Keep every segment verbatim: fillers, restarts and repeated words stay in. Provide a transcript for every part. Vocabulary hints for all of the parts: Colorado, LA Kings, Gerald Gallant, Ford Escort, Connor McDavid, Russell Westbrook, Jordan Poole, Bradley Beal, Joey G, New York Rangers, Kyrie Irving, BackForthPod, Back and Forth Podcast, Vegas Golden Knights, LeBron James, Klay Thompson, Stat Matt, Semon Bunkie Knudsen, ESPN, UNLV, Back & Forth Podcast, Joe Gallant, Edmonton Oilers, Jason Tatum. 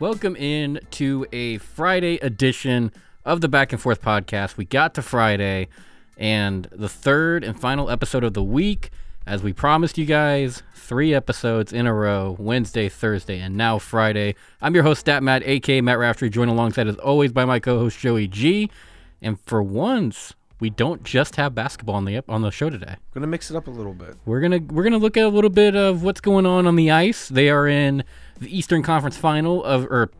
Welcome in to a Friday edition of the Back and Forth Podcast. We got to Friday and the third and final episode of the week. As we promised you guys, three episodes in a row, Wednesday, Thursday, and now Friday. I'm your host, Stat Matt, a k a. Matt Raftery, joined alongside, as always, by my co-host, Joey G. And for once, we don't just have basketball on the on the show today. We're going to mix it up a little bit. We're going to we're gonna look at a little bit of what's going on on the ice. They are in the Eastern Conference Final, of or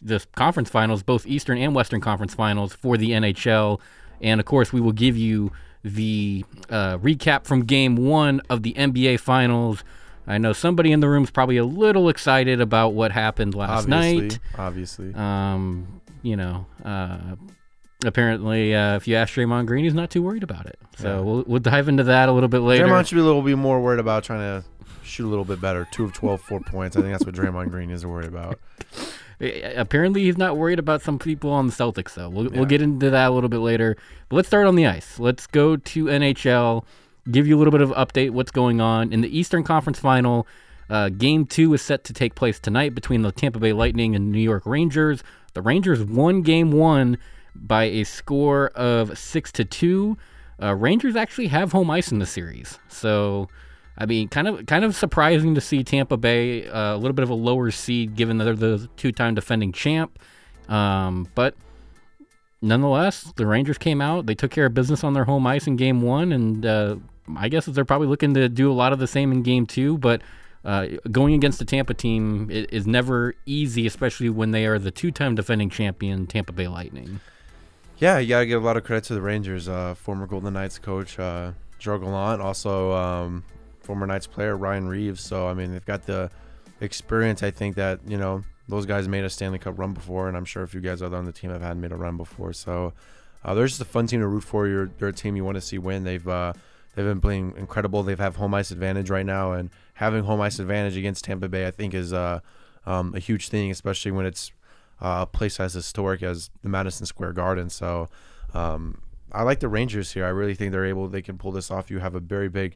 the conference finals, both Eastern and Western Conference Finals for the N H L. And, of course, we will give you the uh, recap from game one of the N B A Finals. I know somebody in the room is probably a little excited about what happened last obviously, night. Obviously. Um, you know, uh, apparently, uh, if you ask Draymond Green, he's not too worried about it. So yeah. we'll, we'll dive into that a little bit later. Draymond should be a little bit more worried about trying to shoot a little bit better. two of twelve, four points. I think that's what Draymond Green is worried about. Apparently, he's not worried about some people on the Celtics, though. We'll, yeah. we'll get into that a little bit later. But let's start on the ice. Let's go to N H L, give you a little bit of update what's going on. In the Eastern Conference Final, uh, Game two is set to take place tonight between the Tampa Bay Lightning and New York Rangers. The Rangers won Game one by a score of six to two. Uh, Rangers actually have home ice in the series. So, I mean, kind of kind of surprising to see Tampa Bay uh, a little bit of a lower seed given that they're the two-time defending champ. Um, but nonetheless, the Rangers came out. They took care of business on their home ice in Game one, and uh, I guess they're probably looking to do a lot of the same in Game two. But uh, going against the Tampa team is never easy, especially when they are the two-time defending champion Tampa Bay Lightning. Yeah, you got to give a lot of credit to the Rangers. Uh, former Golden Knights coach uh, Joe Gallant, also um, – former Knights player Ryan Reaves. So I mean, they've got the experience. I think that, you know, those guys made a Stanley Cup run before, and I'm sure a few guys other on the team have had made a run before. So uh, they're just a fun team to root for. You're, they're a team you want to see win. They've uh, they've been playing incredible. They've have home ice advantage right now, and having home ice advantage against Tampa Bay, I think, is uh, um, a huge thing, especially when it's uh, a place as historic as the Madison Square Garden. So um, I like the Rangers here. I really think they're able. They can pull this off. You have a very big.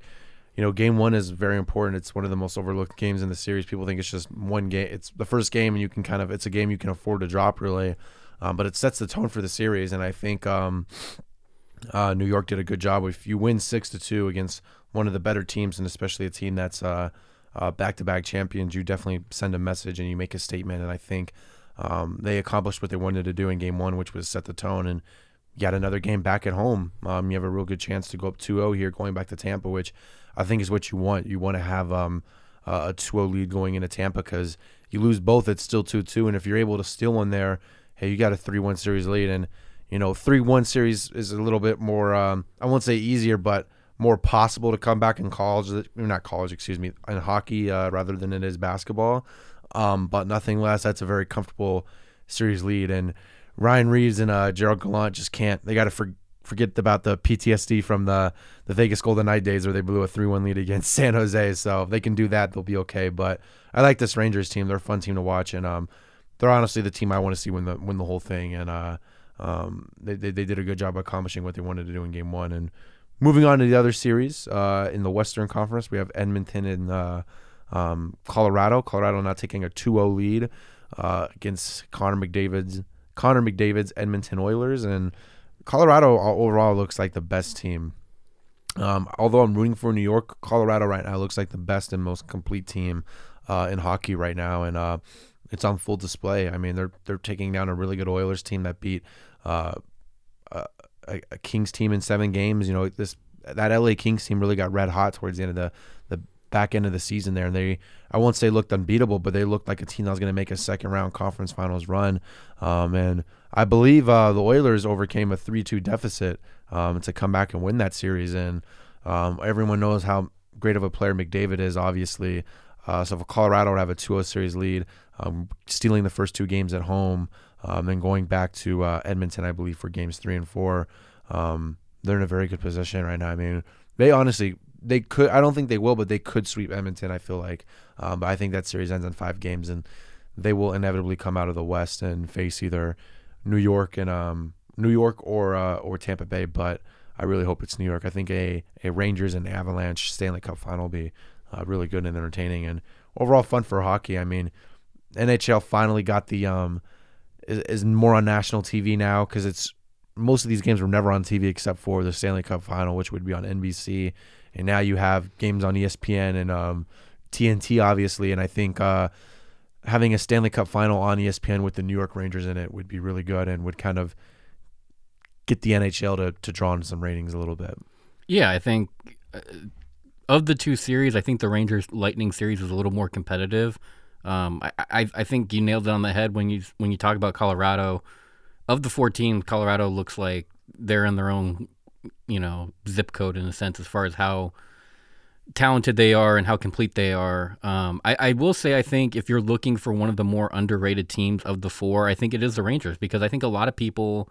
You know, game one is very important. It's one of the most overlooked games in the series. People think it's just one game. It's the first game, and you can kind of, it's a game you can afford to drop, really. Um, but it sets the tone for the series, and I think um, uh, New York did a good job. If you win six to two against one of the better teams, and especially a team that's uh, uh, back-to-back champions, you definitely send a message and you make a statement. And I think um, they accomplished what they wanted to do in game one, which was set the tone. And you got another game back at home. Um, you have a real good chance to go up two oh here, going back to Tampa, which I think is what you want. You want to have um, uh, a two oh lead going into Tampa, because you lose both, it's still two two. And if you're able to steal one there, hey, you got a three one series lead. And, you know, three one series is a little bit more, um, I won't say easier, but more possible to come back in college, not college, excuse me, in hockey uh, rather than it is basketball. Um, but nothing less, that's a very comfortable series lead. And Ryan Reaves and uh, Gerald Gallant just can't. They got to forget. Forget about the P T S D from the, the Vegas Golden Knights days where they blew a three one lead against San Jose. So if they can do that, they'll be okay. But I like this Rangers team. They're a fun team to watch, and um, they're honestly the team I want to see win the win the whole thing. And uh, um, they, they they did a good job accomplishing what they wanted to do in Game One. And moving on to the other series uh, in the Western Conference, we have Edmonton and uh, um, Colorado. Colorado now taking a two oh lead uh, against Connor McDavid's Connor McDavid's Edmonton Oilers. And Colorado overall looks like the best team. Um, although I'm rooting for New York, Colorado right now looks like the best and most complete team uh, in hockey right now, and uh, it's on full display. I mean, they're they're taking down a really good Oilers team that beat uh, a, a Kings team in seven games. You know, this that L A Kings team really got red hot towards the end of the the back end of the season there, and they I won't say looked unbeatable, but they looked like a team that was going to make a second round conference finals run, um, and. I believe uh, the Oilers overcame a three two deficit um, to come back and win that series. And um, everyone knows how great of a player McDavid is, obviously. Uh, so if Colorado would have a two oh series lead, um, stealing the first two games at home, um, and going back to uh, Edmonton, I believe, for games three and four, um, they're in a very good position right now. I mean, they honestly, they could, I don't think they will, but they could sweep Edmonton, I feel like. Um, but I think that series ends in five games, and they will inevitably come out of the West and face either New York and um New York or uh, or Tampa Bay, but I really hope it's New York. I think a, a Rangers and Avalanche Stanley Cup final will be uh, really good and entertaining, and overall fun for hockey. I mean, N H L finally got the um, is, is more on national T V now, because it's most of these games were never on T V except for the Stanley Cup final, which would be on N B C, and now you have games on E S P N and um, T N T, obviously. And I think uh, having a Stanley Cup final on E S P N with the New York Rangers in it would be really good and would kind of get the N H L to to draw in some ratings a little bit. Yeah, I think uh, of the two series, I think the Rangers Lightning series was a little more competitive. Um, I, I I think you nailed it on the head when you when you talk about Colorado. Of the four teams, Colorado looks like they're in their own, you know, zip code in a sense as far as how talented they are and how complete they are. Um, I, I will say, I think if you're looking for one of the more underrated teams of the four, I think it is the Rangers, because I think a lot of people,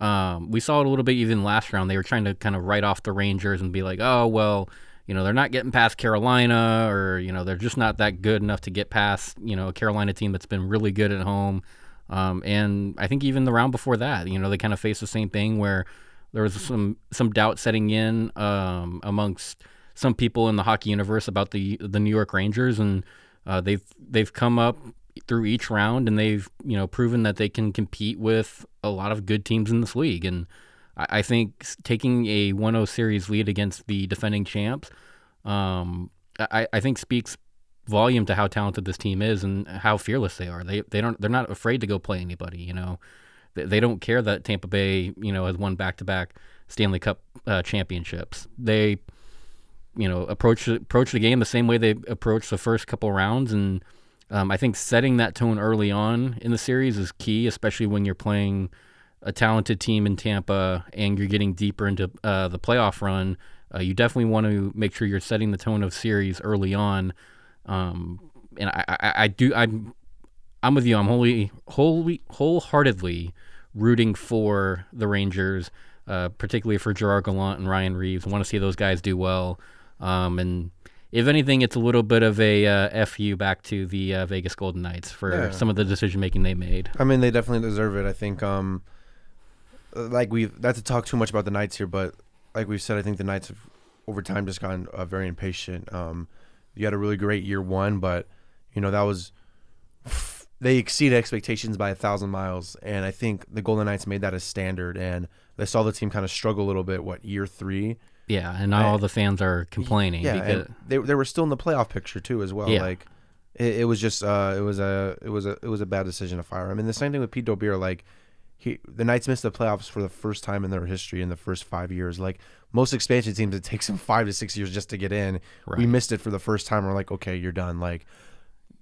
um, we saw it a little bit even last round. They were trying to kind of write off the Rangers and be like, oh, well, you know, they're not getting past Carolina, or, you know, they're just not that good enough to get past, you know, a Carolina team that's been really good at home. Um, and I think even the round before that, you know, they kind of faced the same thing where there was some, some doubt setting in um, amongst some people in the hockey universe about the the New York Rangers, and uh, they've they've come up through each round, and they've, you know, proven that they can compete with a lot of good teams in this league. And I, I think taking a one oh series lead against the defending champs, um, I, I think speaks volume to how talented this team is and how fearless they are. They they don't they're not afraid to go play anybody. You know, they, they don't care that Tampa Bay, you know, has won back to back Stanley Cup uh, championships. They you know, approach approach the game the same way they approached the first couple rounds. And um, I think setting that tone early on in the series is key, especially when you're playing a talented team in Tampa and you're getting deeper into uh, the playoff run. Uh, you definitely want to make sure you're setting the tone of series early on. Um, and I, I, I do I'm I'm with you. I'm wholly, wholly wholeheartedly rooting for the Rangers, uh, particularly for Joe Gallant and Ryan Reaves. I want to see those guys do well. Um, and if anything, it's a little bit of a uh, F U back to the uh, Vegas Golden Knights for yeah. some of the decision-making they made. I mean, they definitely deserve it. I think, um, like we've, not to talk too much about the Knights here, but like we've said, I think the Knights have over time just gotten uh, very impatient. Um, you had a really great year one, but, you know, that was, they exceeded expectations by a thousand miles. And I think the Golden Knights made that a standard. And they saw the team kind of struggle a little bit, what, year three? Yeah, and not I, all the fans are complaining. Yeah, because... and they they were still in the playoff picture too, as well. Yeah. Like, it, it was just uh, it was a it was a it was a bad decision to fire him. And the same thing with Pete Dobear. Like, he the Knights missed the playoffs for the first time in their history in the first five years. Like most expansion teams, it takes them five to six years just to get in. Right. We missed it for the first time. We're like, okay, you're done. Like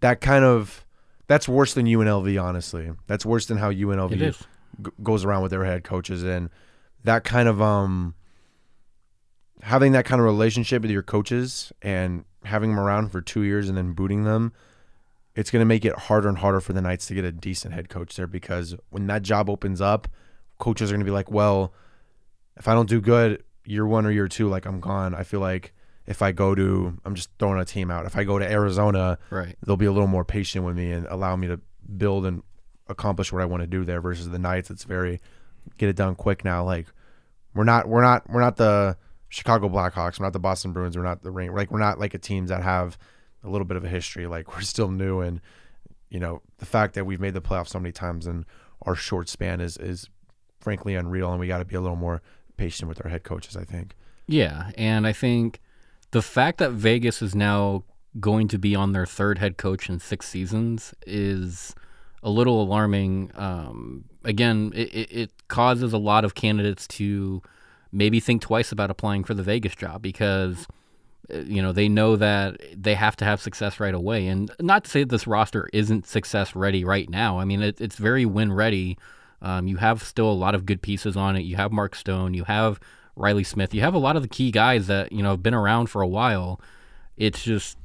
that kind of that's worse than U N L V. Honestly, that's worse than how U N L V g- goes around with their head coaches, and that kind of um. having that kind of relationship with your coaches and having them around for two years and then booting them, it's going to make it harder and harder for the Knights to get a decent head coach there, because when that job opens up, coaches are going to be like, well, if I don't do good year one or year two, like I'm gone. I feel like if I go to, I'm just throwing a team out. If I go to Arizona, right, they'll be a little more patient with me and allow me to build and accomplish what I want to do there, versus the Knights. It's very get it done quick now. Like we're not, we're not, we're not the Chicago Blackhawks. We're not the Boston Bruins. We're not the Rangers. Like we're not like a teams that have a little bit of a history. Like we're still new, and you know the fact that we've made the playoffs so many times in our short span is is frankly unreal. And we got to be a little more patient with our head coaches, I think. Yeah, and I think the fact that Vegas is now going to be on their third head coach in six seasons is a little alarming. Um, again, it, it causes a lot of candidates to maybe think twice about applying for the Vegas job, because, you know, they know that they have to have success right away. And not to say that this roster isn't success ready right now. I mean, it, it's very win ready. Um, you have still a lot of good pieces on it. You have Mark Stone, you have Riley Smith, you have a lot of the key guys that, you know, have been around for a while. It's just,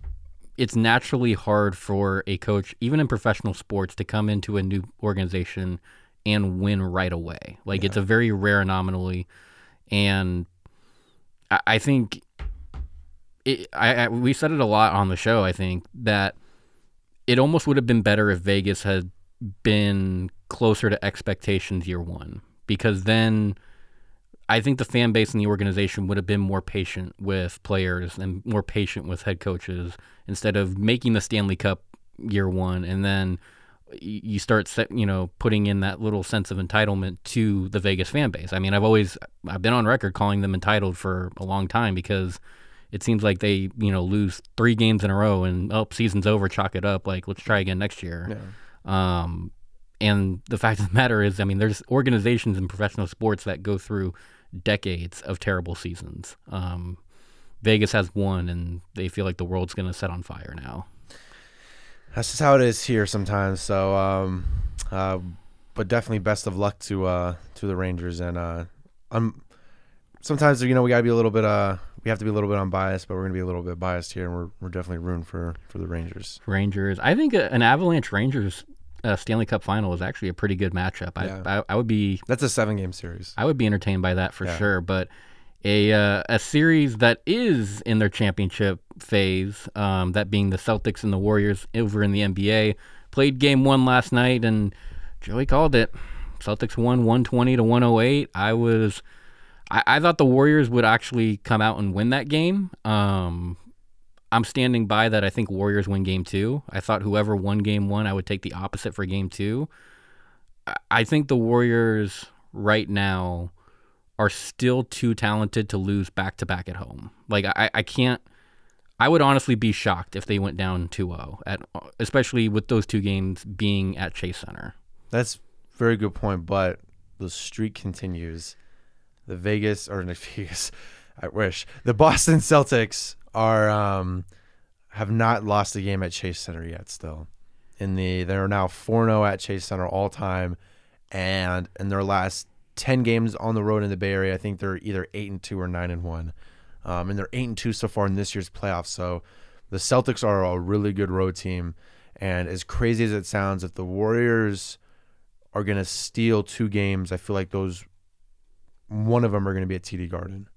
it's naturally hard for a coach, even in professional sports, to come into a new organization and win right away. Like yeah. It's a very rare anomaly. And I think it, I, I we said it a lot on the show, I think, that it almost would have been better if Vegas had been closer to expectations year one, because then I think the fan base and the organization would have been more patient with players and more patient with head coaches, instead of making the Stanley Cup year one, and then you start, you know, putting in that little sense of entitlement to the Vegas fan base. I mean, I've always I've been on record calling them entitled for a long time, because it seems like they, you know, lose three games in a row and, oh, season's over, chalk it up, like, let's try again next year. Yeah. Um, and the fact of the matter is, I mean, there's organizations in professional sports that go through decades of terrible seasons. Um, Vegas has one, and they feel like the world's going to set on fire now. That's just how it is here sometimes. So, um, uh, but definitely best of luck to uh, to the Rangers. And uh, I'm sometimes, you know, we gotta be a little bit uh, we have to be a little bit unbiased, but we're gonna be a little bit biased here, and we're we're definitely rooting for for the Rangers. Rangers, I think an Avalanche Rangers uh, Stanley Cup final is actually a pretty good matchup. I, yeah. I I would be that's a seven game series. I would be entertained by that for yeah. sure, but. A uh, a series that is in their championship phase, um, that being the Celtics and the Warriors over in the N B A, played game one last night, and Joey called it. Celtics won one twenty to one oh eight. I was, I, I thought the Warriors would actually come out and win that game. Um, I'm standing by that. I think Warriors win game two. I thought whoever won game one, I would take the opposite for game two. I, I think the Warriors right now are still too talented to lose back-to-back at home. Like, I, I can't... I would honestly be shocked if they went down two oh, at, especially with those two games being at Chase Center. That's a very good point, but the streak continues. The Vegas... Or not Vegas, I wish. The Boston Celtics are um, have not lost a game at Chase Center yet still. In the They're now four and oh at Chase Center all-time, and in their last ten games on the road in the Bay Area, I think they're either eight and two or nine and one. Um, and they're eight and two so far in this year's playoffs. So the Celtics are a really good road team. And as crazy as it sounds, if the Warriors are going to steal two games, I feel like those one of them are going to be at T D Garden.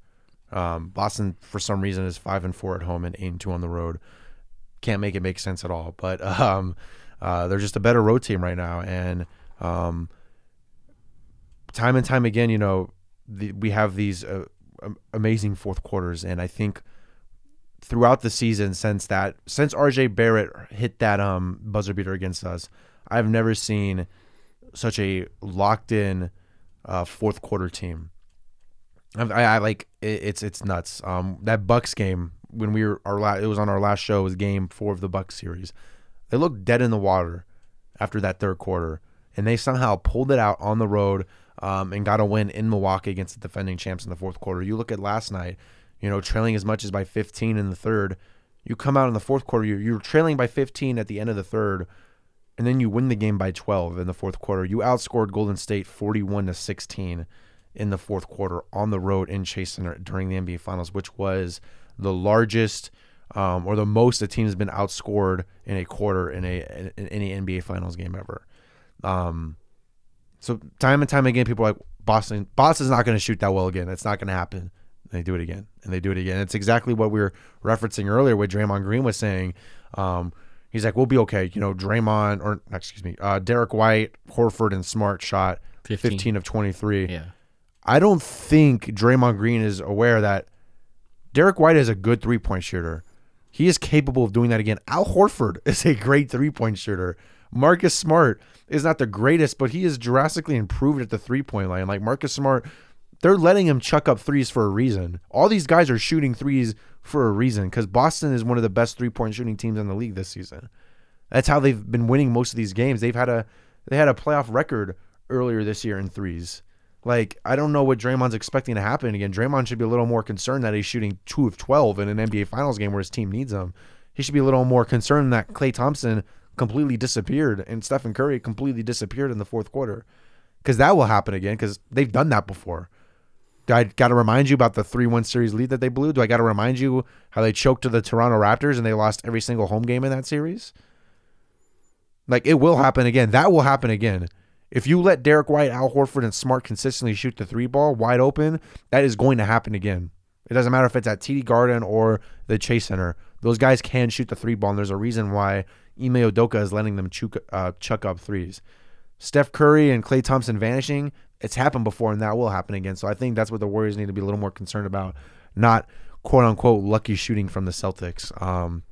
Um, Boston, for some reason, is five and four at home and eight and two on the road. Can't make it make sense at all. But um, uh, they're just a better road team right now. And... Um, Time and time again, you know, the, we have these uh, amazing fourth quarters, and I think throughout the season since that, since R J Barrett hit that um, buzzer beater against us, I've never seen such a locked-in uh, fourth quarter team. I, I, I like it, it's it's nuts. Um, that Bucks game when we were our la- it was on our last show, it was game four of the Bucks series. They looked dead in the water after that third quarter, and they somehow pulled it out on the road. Um, and got a win in Milwaukee against the defending champs in the fourth quarter. You look at last night, you know, trailing as much as by fifteen in the third. You come out in the fourth quarter, you're, you're trailing by fifteen at the end of the third, and then you win the game by twelve in the fourth quarter. You outscored Golden State forty-one to sixteen in the fourth quarter on the road in Chase Center during the N B A Finals, which was the largest um, or the most the team has been outscored in a quarter in a in any N B A Finals game ever. Um So time and time again, people are like, Boston, Boston's not going to shoot that well again. It's not going to happen. And they do it again, and they do it again. It's exactly what we were referencing earlier, what Draymond Green was saying. Um, he's like, we'll be okay. You know, Draymond, or excuse me, uh, Derrick White, Horford, and Smart shot fifteen fifteen of twenty-three. Yeah, I don't think Draymond Green is aware that Derrick White is a good three-point shooter. He is capable of doing that again. Al Horford is a great three-point shooter. Marcus Smart is not the greatest, but he is drastically improved at the three-point line. Like Marcus Smart, they're letting him chuck up threes for a reason. All these guys are shooting threes for a reason because Boston is one of the best three-point shooting teams in the league this season. That's how they've been winning most of these games. They've had a they had a playoff record earlier this year in threes. Like, I don't know what Draymond's expecting to happen again. Draymond should be a little more concerned that he's shooting two of twelve in an N B A Finals game where his team needs him. He should be a little more concerned that Klay Thompson completely disappeared and Stephen Curry completely disappeared in the fourth quarter, because that will happen again, because they've done that before. Do I got to remind you about the three one series lead that they blew? Do I got to remind you how they choked to the Toronto Raptors and they lost every single home game in that series? Like, it will happen again. That will happen again. If you let Derrick White, Al Horford, and Smart consistently shoot the three ball wide open, that is going to happen again. It doesn't matter if it's at T D Garden or the Chase Center. Those guys can shoot the three ball, and there's a reason why Ime Udoka is letting them chuck, uh, chuck up threes. Steph Curry and Klay Thompson vanishing, it's happened before, and that will happen again. So I think that's what the Warriors need to be a little more concerned about, not quote-unquote lucky shooting from the Celtics. Um,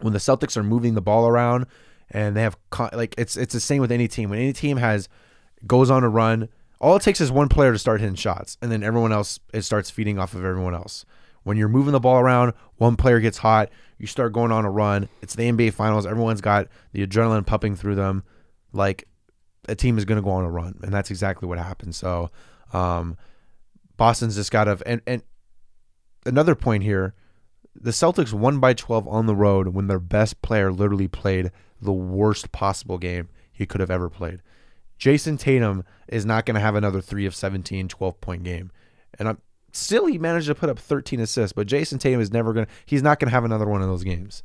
when the Celtics are moving the ball around and they have con- like it's it's the same with any team. When any team has goes on a run, all it takes is one player to start hitting shots, and then everyone else, it starts feeding off of everyone else. When you're moving the ball around, one player gets hot, you start going on a run. It's the N B A Finals. Everyone's got the adrenaline pumping through them. Like, a team is going to go on a run, and that's exactly what happened. So um, Boston's just got to – and and another point here, the Celtics won by twelve on the road when their best player literally played the worst possible game he could have ever played. Jason Tatum is not going to have another three of seventeen, twelve-point game. And I'm still, he managed to put up thirteen assists, but Jason Tatum is never going to – he's not going to have another one of those games.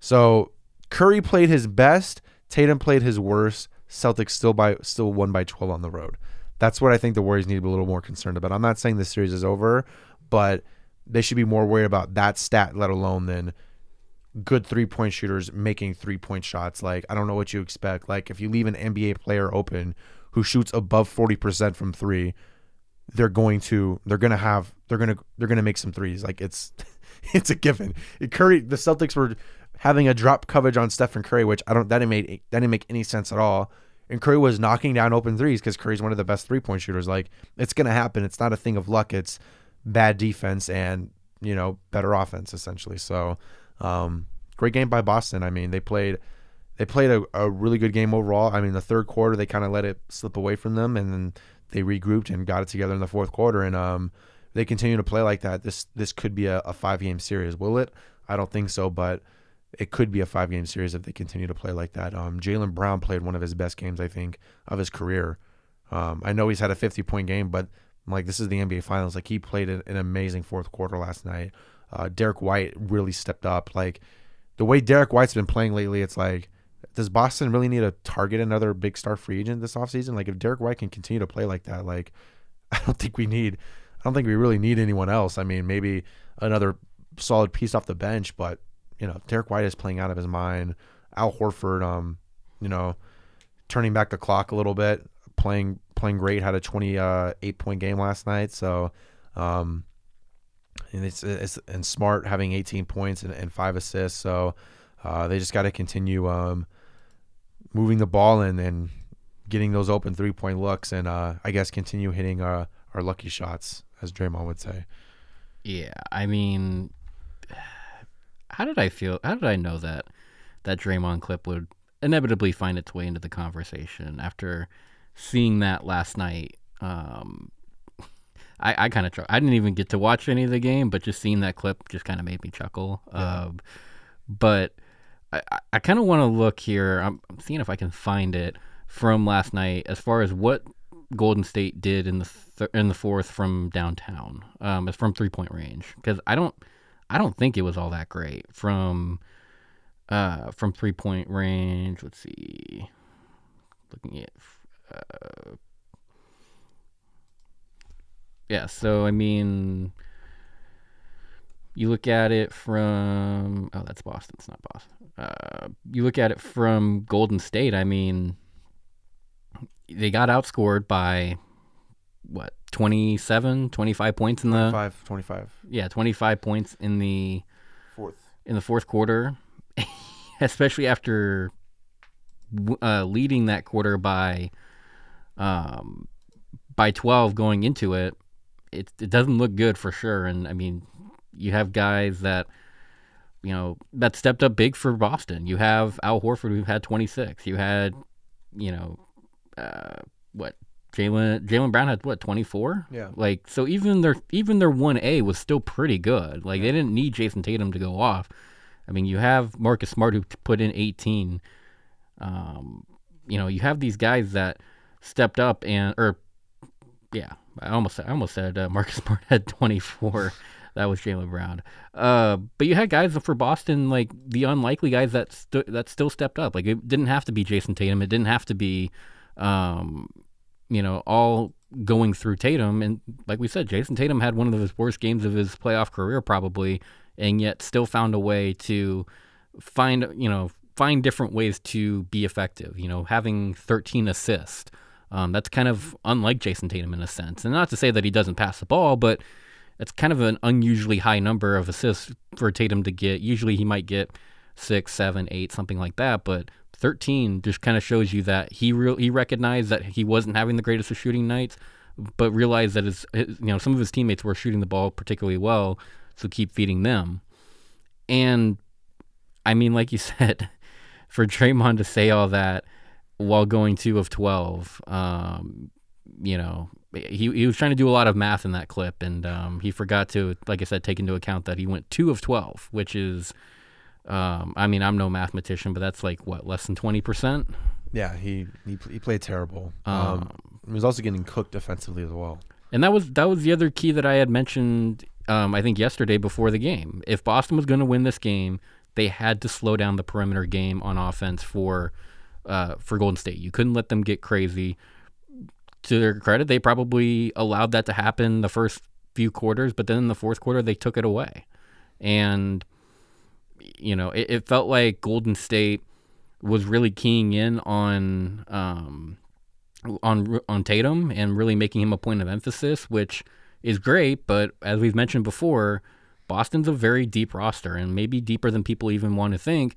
So Curry played his best, Tatum played his worst, Celtics still by still won by twelve on the road. That's what I think the Warriors need to be a little more concerned about. I'm not saying this series is over, but they should be more worried about that stat, let alone than good three-point shooters making three-point shots. Like, I don't know what you expect. Like, if you leave an N B A player open who shoots above forty percent from three, they're going to they're going to have they're going to they're going to make some threes. Like, it's it's a given. Curry, the Celtics were having a drop coverage on Stephen Curry, which I don't that didn't make that didn't make any sense at all. And Curry was knocking down open threes because Curry's one of the best three-point shooters. Like, it's going to happen. It's not a thing of luck. It's bad defense and, you know, better offense, essentially. So, um, great game by Boston. I mean, they played they played a, a really good game overall. I mean, the third quarter, they kind of let it slip away from them, and then they regrouped and got it together in the fourth quarter. And um, they continue to play like that. This, this could be a, a five-game series. Will it? I don't think so, but it could be a five-game series if they continue to play like that. Um, Jaylen Brown played one of his best games, I think, of his career. Um, I know he's had a fifty-point game, but, like, this is the N B A Finals. Like, he played an amazing fourth quarter last night. Uh, Derrick White really stepped up. Like, the way Derrick White's been playing lately, it's like, does Boston really need to target another big star free agent this offseason? Like, if Derrick White can continue to play like that, like, I don't think we need – I don't think we really need anyone else. I mean, maybe another solid piece off the bench, but – you know, Derrick White is playing out of his mind. Al Horford, um, you know, turning back the clock a little bit, playing playing great. Had a twenty-eight point game last night. So, um, and it's, it's and Smart having eighteen points and, and five assists. So, uh, they just got to continue um, moving the ball and and getting those open three point looks, and uh, I guess continue hitting our, our lucky shots, as Draymond would say. Yeah, I mean. How did I feel? How did I know that that Draymond clip would inevitably find its way into the conversation after seeing that last night? Um, I, I kind of tr- I didn't even get to watch any of the game, but just seeing that clip just kind of made me chuckle. Yeah. Um, but I, I kind of want to look here. I'm, I'm seeing if I can find it from last night as far as what Golden State did in the th- in the fourth from downtown, um, it's from three point range, because I don't. I don't think it was all that great from uh, from three-point range. Let's see. Looking at... Uh, yeah, so, I mean, you look at it from... Oh, that's Boston. It's not Boston. Uh, you look at it from Golden State. I mean, they got outscored by... what, twenty-seven, twenty-five points in the twenty-five, twenty-five. Yeah, twenty-five points in the fourth in the fourth quarter, especially after uh, leading that quarter by um by twelve going into it. It it doesn't look good for sure, and I mean, you have guys that you know that stepped up big for Boston. You have Al Horford, who had twenty-six. You had you know uh, what. Jaylen Jaylen Brown had what twenty-four? Yeah. Like, so even their even their one A was still pretty good. Like, yeah. They didn't need Jason Tatum to go off. I mean, you have Marcus Smart, who put in eighteen. Um, you know, you have these guys that stepped up and or yeah, I almost I almost said uh, Marcus Smart had twenty-four. That was Jaylen Brown. Uh, but you had guys for Boston, like the unlikely guys that st- that still stepped up. Like, it didn't have to be Jason Tatum. It didn't have to be um you know, all going through Tatum. And like we said, Jason Tatum had one of his worst games of his playoff career probably, and yet still found a way to find, you know, find different ways to be effective. You know, having thirteen assists, um, that's kind of unlike Jason Tatum in a sense. And not to say that he doesn't pass the ball, but it's kind of an unusually high number of assists for Tatum to get. Usually he might get six, seven, eight, something like that, but thirteen just kind of shows you that he re- he recognized that he wasn't having the greatest of shooting nights, but realized that his, his you know some of his teammates were shooting the ball particularly well, so keep feeding them. And I mean, like you said, for Draymond to say all that while going two of twelve, um, you know, he he was trying to do a lot of math in that clip, and um, he forgot to, like I said, take into account that he went two of twelve, which is, um, I mean, I'm no mathematician, but that's like, what, less than twenty percent? Yeah, he he, he played terrible. Um, um, he was also getting cooked defensively as well. And that was that was the other key that I had mentioned, um, I think, yesterday before the game. If Boston was going to win this game, they had to slow down the perimeter game on offense for uh, for Golden State. You couldn't let them get crazy. To their credit, they probably allowed that to happen the first few quarters, but then in the fourth quarter, they took it away. And, you know, it, it felt like Golden State was really keying in on um, on on Tatum and really making him a point of emphasis, which is great, but as we've mentioned before, Boston's a very deep roster, and maybe deeper than people even want to think.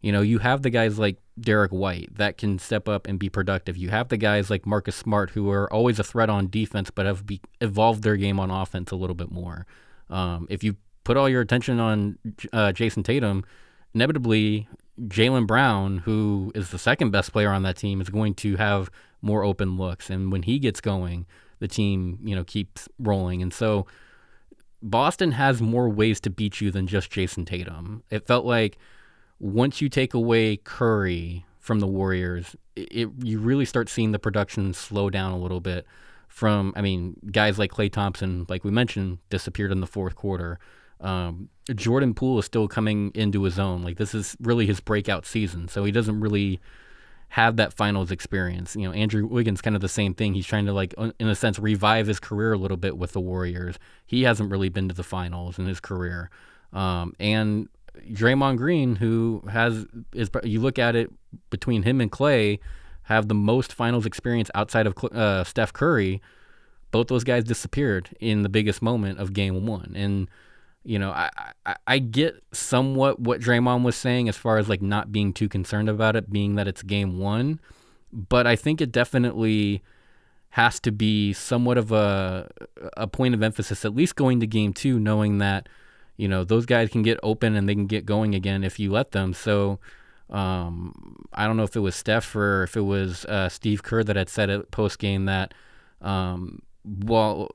You know, you have the guys like Derrick White that can step up and be productive. You have the guys like Marcus Smart who are always a threat on defense but have be- evolved their game on offense a little bit more. Um, if you put all your attention on uh, Jason Tatum, inevitably Jaylen Brown, who is the second best player on that team, is going to have more open looks. And when he gets going, the team, you know, keeps rolling. And so Boston has more ways to beat you than just Jason Tatum. It felt like once you take away Curry from the Warriors, it, it you really start seeing the production slow down a little bit. From, I mean, guys like Klay Thompson, like we mentioned, disappeared in the fourth quarter. Um, Jordan Poole is still coming into his own. Like, this is really his breakout season, so he doesn't really have that finals experience. You know, Andrew Wiggins, kind of the same thing. He's trying to, like, in a sense, revive his career a little bit with the Warriors. He hasn't really been to the finals in his career. Um, and Draymond Green, who has, is you look at it between him and Klay, have the most finals experience outside of uh, Steph Curry. Both those guys disappeared in the biggest moment of game one. And, you know, I, I, I get somewhat what Draymond was saying as far as, like, not being too concerned about it, being that it's game one. But I think it definitely has to be somewhat of a a point of emphasis, at least going to game two, knowing that, you know, those guys can get open and they can get going again if you let them. So um, I don't know if it was Steph or if it was uh, Steve Kerr that had said it post-game that, um, while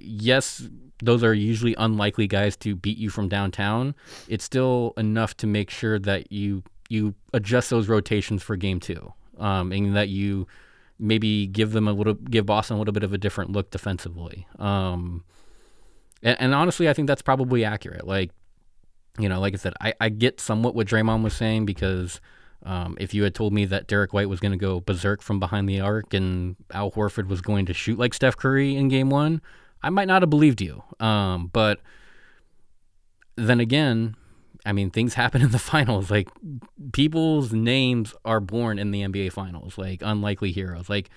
yes, those are usually unlikely guys to beat you from downtown, it's still enough to make sure that you you adjust those rotations for game two, um, and that you maybe give them a little, give Boston a little bit of a different look defensively. Um, And honestly, I think that's probably accurate. Like, you know, like I said, I, I get somewhat what Draymond was saying because um, if you had told me that Derrick White was going to go berserk from behind the arc and Al Horford was going to shoot like Steph Curry in game one, I might not have believed you. Um, but then again, I mean, things happen in the finals. Like, people's names are born in the N B A finals, like unlikely heroes. Like,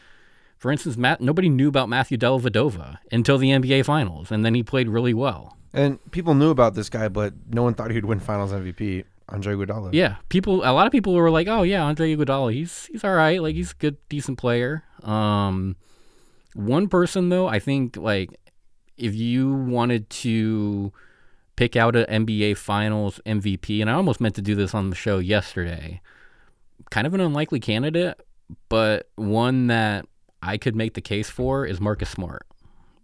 for instance, Matt, nobody knew about Matthew Dellavedova until the N B A Finals, and then he played really well. And people knew about this guy, but no one thought he'd win Finals M V P, Andre Iguodala. Yeah, people. A lot of people were like, "Oh yeah, Andre Iguodala, he's he's all right. Like, he's a good, decent player." Um, one person though, I think, like, if you wanted to pick out an N B A Finals M V P, and I almost meant to do this on the show yesterday, kind of an unlikely candidate, but one that I could make the case for is Marcus Smart.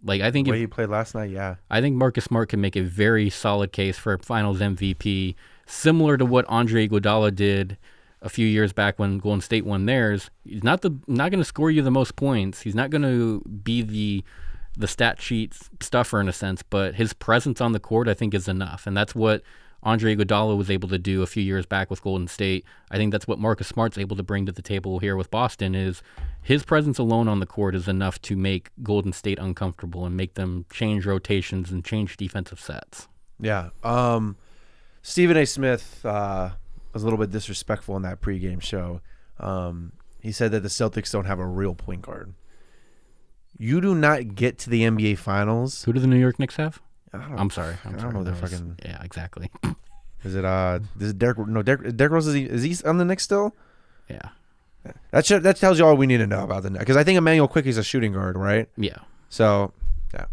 Like, I think the way if, he played last night, yeah. I think Marcus Smart can make a very solid case for a Finals M V P, similar to what Andre Iguodala did a few years back when Golden State won theirs. He's not the not going to score you the most points. He's not going to be the the stat sheet stuffer in a sense, but his presence on the court, I think, is enough, and that's what Andre Iguodala was able to do a few years back with Golden State. I think that's what Marcus Smart's able to bring to the table here with Boston is his presence alone on the court is enough to make Golden State uncomfortable and make them change rotations and change defensive sets. Yeah. Um, Stephen A. Smith uh, was a little bit disrespectful in that pregame show. Um, he said that the Celtics don't have a real point guard. You do not get to the N B A Finals. Who do the New York Knicks have? I'm sorry. I'm I don't sorry. know. They're was, fucking. Yeah, exactly. Is it uh? Is it Derrick? No, Derrick. Derrick Rose is he? Is he on the Knicks still? Yeah. That should, that tells you all we need to know about the Knicks. Because I think Immanuel Quicky's a shooting guard, right? Yeah. So, yeah.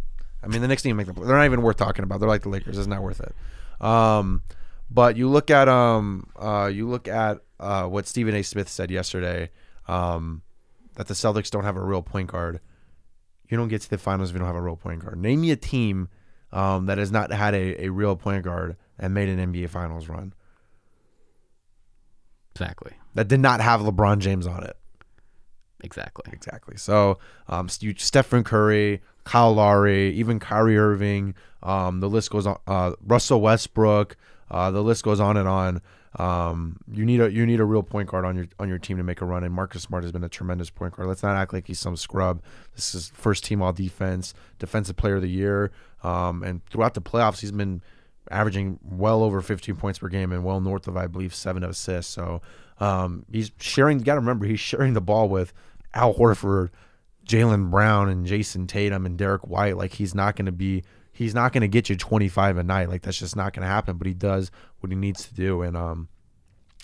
I mean, the Knicks need to make the play. They're not even worth talking about. They're like the Lakers. It's not worth it. Um, but you look at um, uh, you look at uh, what Stephen A. Smith said yesterday, um, that the Celtics don't have a real point guard. You don't get to the finals if you don't have a real point guard. Name me a team um, that has not had a, a real point guard and made an N B A Finals run. Exactly. That did not have LeBron James on it. Exactly. Exactly. So, um, Stephen Curry, Kyle Lowry, even Kyrie Irving, um, the list goes on. Uh, Russell Westbrook, uh, the list goes on and on. Um, you need a you need a real point guard on your on your team to make a run. And Marcus Smart has been a tremendous point guard. Let's not act like he's some scrub. This is first team all defense, defensive player of the year. Um, and throughout the playoffs, he's been averaging well over fifteen points per game and well north of, I believe, seven assists. So um, he's sharing. You got to remember, he's sharing the ball with Al Horford, Jaylen Brown, and Jason Tatum and Derrick White. Like, he's not going to be. He's not going to get you twenty-five a night. Like, that's just not going to happen, but he does what he needs to do, and um,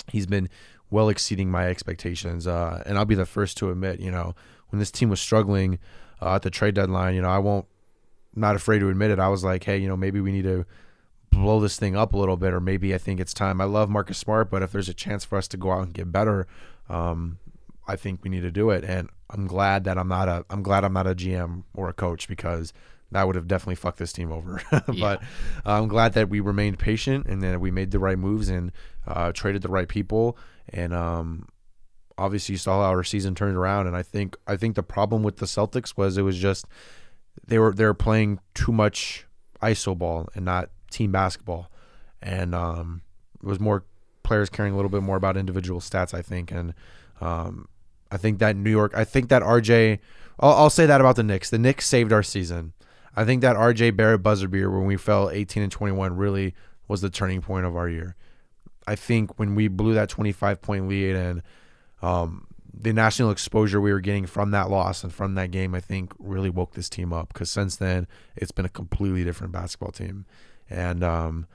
he's been well exceeding my expectations, uh, and I'll be the first to admit, you know, when this team was struggling uh, at the trade deadline, you know, I won't, not afraid to admit it, I was like, hey, you know, maybe we need to blow this thing up a little bit, or maybe I think it's time. I love Marcus Smart, but if there's a chance for us to go out and get better, um, I think we need to do it, and I'm glad that I'm not a, I'm glad I'm not a G M or a coach, because that would have definitely fucked this team over. But yeah. I'm glad that we remained patient and that we made the right moves and uh, traded the right people. And um, obviously you saw how our season turned around. And I think I think the problem with the Celtics was it was just they were they were playing too much I S O ball and not team basketball. And um, it was more players caring a little bit more about individual stats, I think. And um, I think that New York – I think that R J – I'll, I'll say that about the Knicks. The Knicks saved our season. I think that R J Barrett buzzer beater when we fell eighteen and twenty-one really was the turning point of our year. I think when we blew that twenty-five point lead and um, the national exposure we were getting from that loss and from that game, I think really woke this team up, because since then it's been a completely different basketball team. And um,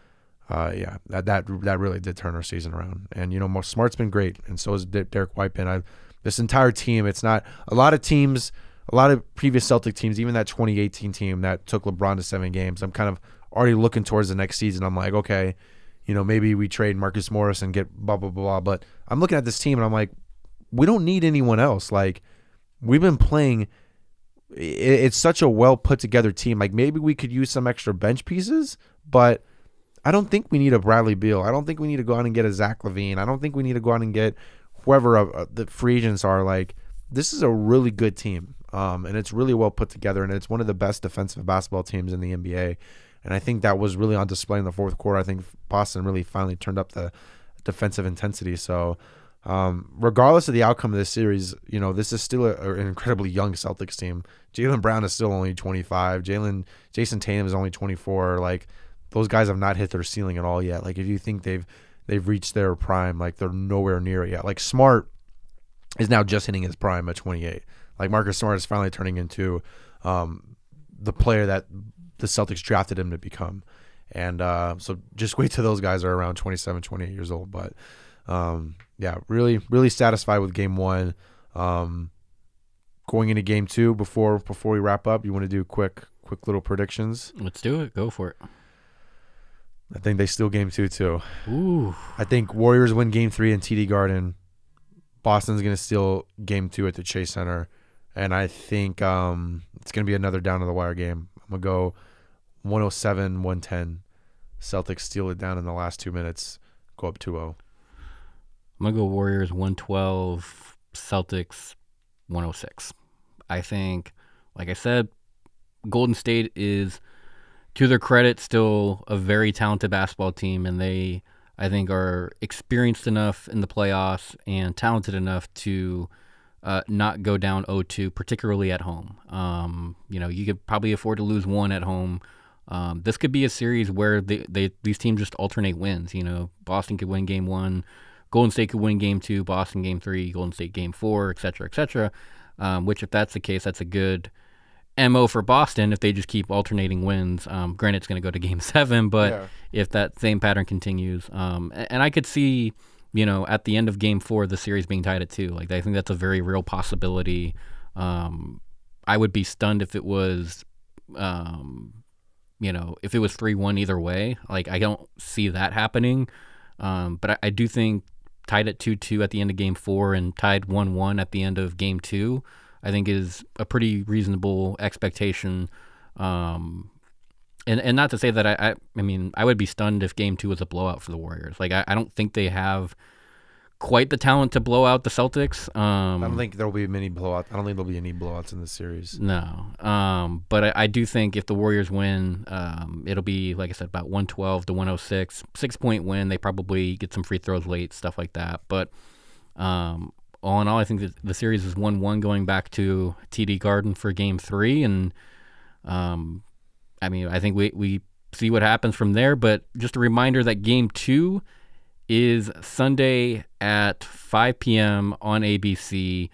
uh, yeah, that, that that really did turn our season around. And you know, Smart's been great, and so has Derrick White. And I, this entire team, it's not a lot of teams. A lot of previous Celtic teams, even that twenty eighteen team that took LeBron to seven games, I'm kind of already looking towards the next season. I'm like, okay, you know, maybe we trade Marcus Morris and get blah, blah, blah. But I'm looking at this team and I'm like, we don't need anyone else. Like, we've been playing, it's such a well put together team. Like, maybe we could use some extra bench pieces, but I don't think we need a Bradley Beal. I don't think we need to go out and get a Zach LaVine. I don't think we need to go out and get whoever the free agents are. Like, this is a really good team. Um, and it's really well put together, and it's one of the best defensive basketball teams in the N B A. And I think that was really on display in the fourth quarter. I think Boston really finally turned up the defensive intensity. So um, regardless of the outcome of this series, you know, this is still a, an incredibly young Celtics team. Jaylen Brown is still only twenty-five. Jaylen, Jason Tatum is only twenty-four. Like, those guys have not hit their ceiling at all yet. Like, if you think they've they've reached their prime, like, they're nowhere near it yet. Like, Smart is now just hitting his prime at twenty-eight. Like, Marcus Smart is finally turning into um, the player that the Celtics drafted him to become. And uh, so just wait till those guys are around twenty-seven, twenty-eight years old. But, um, yeah, really, really satisfied with game one. Um, going into game two, before before we wrap up, you want to do quick quick little predictions? Let's do it. Go for it. I think they steal game two, too. Ooh. I think Warriors win game three in T D Garden. Boston's going to steal game two at the Chase Center. And I think um, it's going to be another down-to-the-wire game. I'm going to go one oh seven, one ten. Celtics steal it down in the last two minutes, go up two oh. I'm going to go Warriors one twelve, Celtics one oh six. I think, like I said, Golden State is, to their credit, still a very talented basketball team, and they, I think, are experienced enough in the playoffs and talented enough to – Uh, not go down oh two, particularly at home. Um, you know, you could probably afford to lose one at home. Um, this could be a series where they, they these teams just alternate wins. You know, Boston could win game one, Golden State could win game two, Boston game three, Golden State game four, et cetera, et cetera, um, which if that's the case, that's a good M O for Boston if they just keep alternating wins. Um, granted, it's going to go to game seven, but yeah. If that same pattern continues. Um, and, and I could see you know, at the end of game four, the series being tied at two. Like, I think that's a very real possibility. Um, I would be stunned if it was, um, you know, if it was three one either way. Like, I don't see that happening. Um, but I, I do think tied at two two at the end of game four and tied one one at the end of game two, I think is a pretty reasonable expectation. Um, and, and not to say that I, I, I mean, I would be stunned if game two was a blowout for the Warriors. Like, I, I don't think they have quite the talent to blow out the Celtics. Um, I don't think there'll be many blowouts. I don't think there'll be any blowouts in this series. No. Um, but I, I do think if the Warriors win, um, it'll be, like I said, about one twelve to one oh six. Six-point win. They probably get some free throws late, stuff like that. But um, all in all, I think that the series is one one going back to T D Garden for game three. And, um, I mean, I think we, we see what happens from there. But just a reminder that game two is Sunday at five p m on A B C.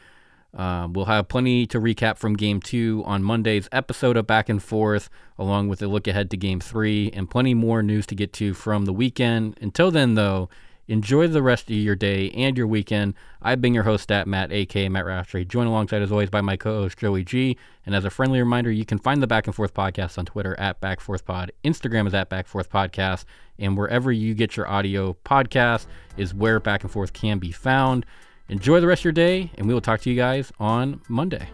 Uh, we'll have plenty to recap from Game two on Monday's episode of Back and Forth, along with a look ahead to Game three, and plenty more news to get to from the weekend. Until then, though, enjoy the rest of your day and your weekend. I've been your host, Stat Matt, a k a. Matt Raftery, joined alongside, as always, by my co-host, Joey G. And as a friendly reminder, you can find the Back and Forth Podcast on Twitter at BackForthPod. Instagram is at BackForthPodcast. And wherever you get your audio podcast is where Back and Forth can be found. Enjoy the rest of your day, and we will talk to you guys on Monday.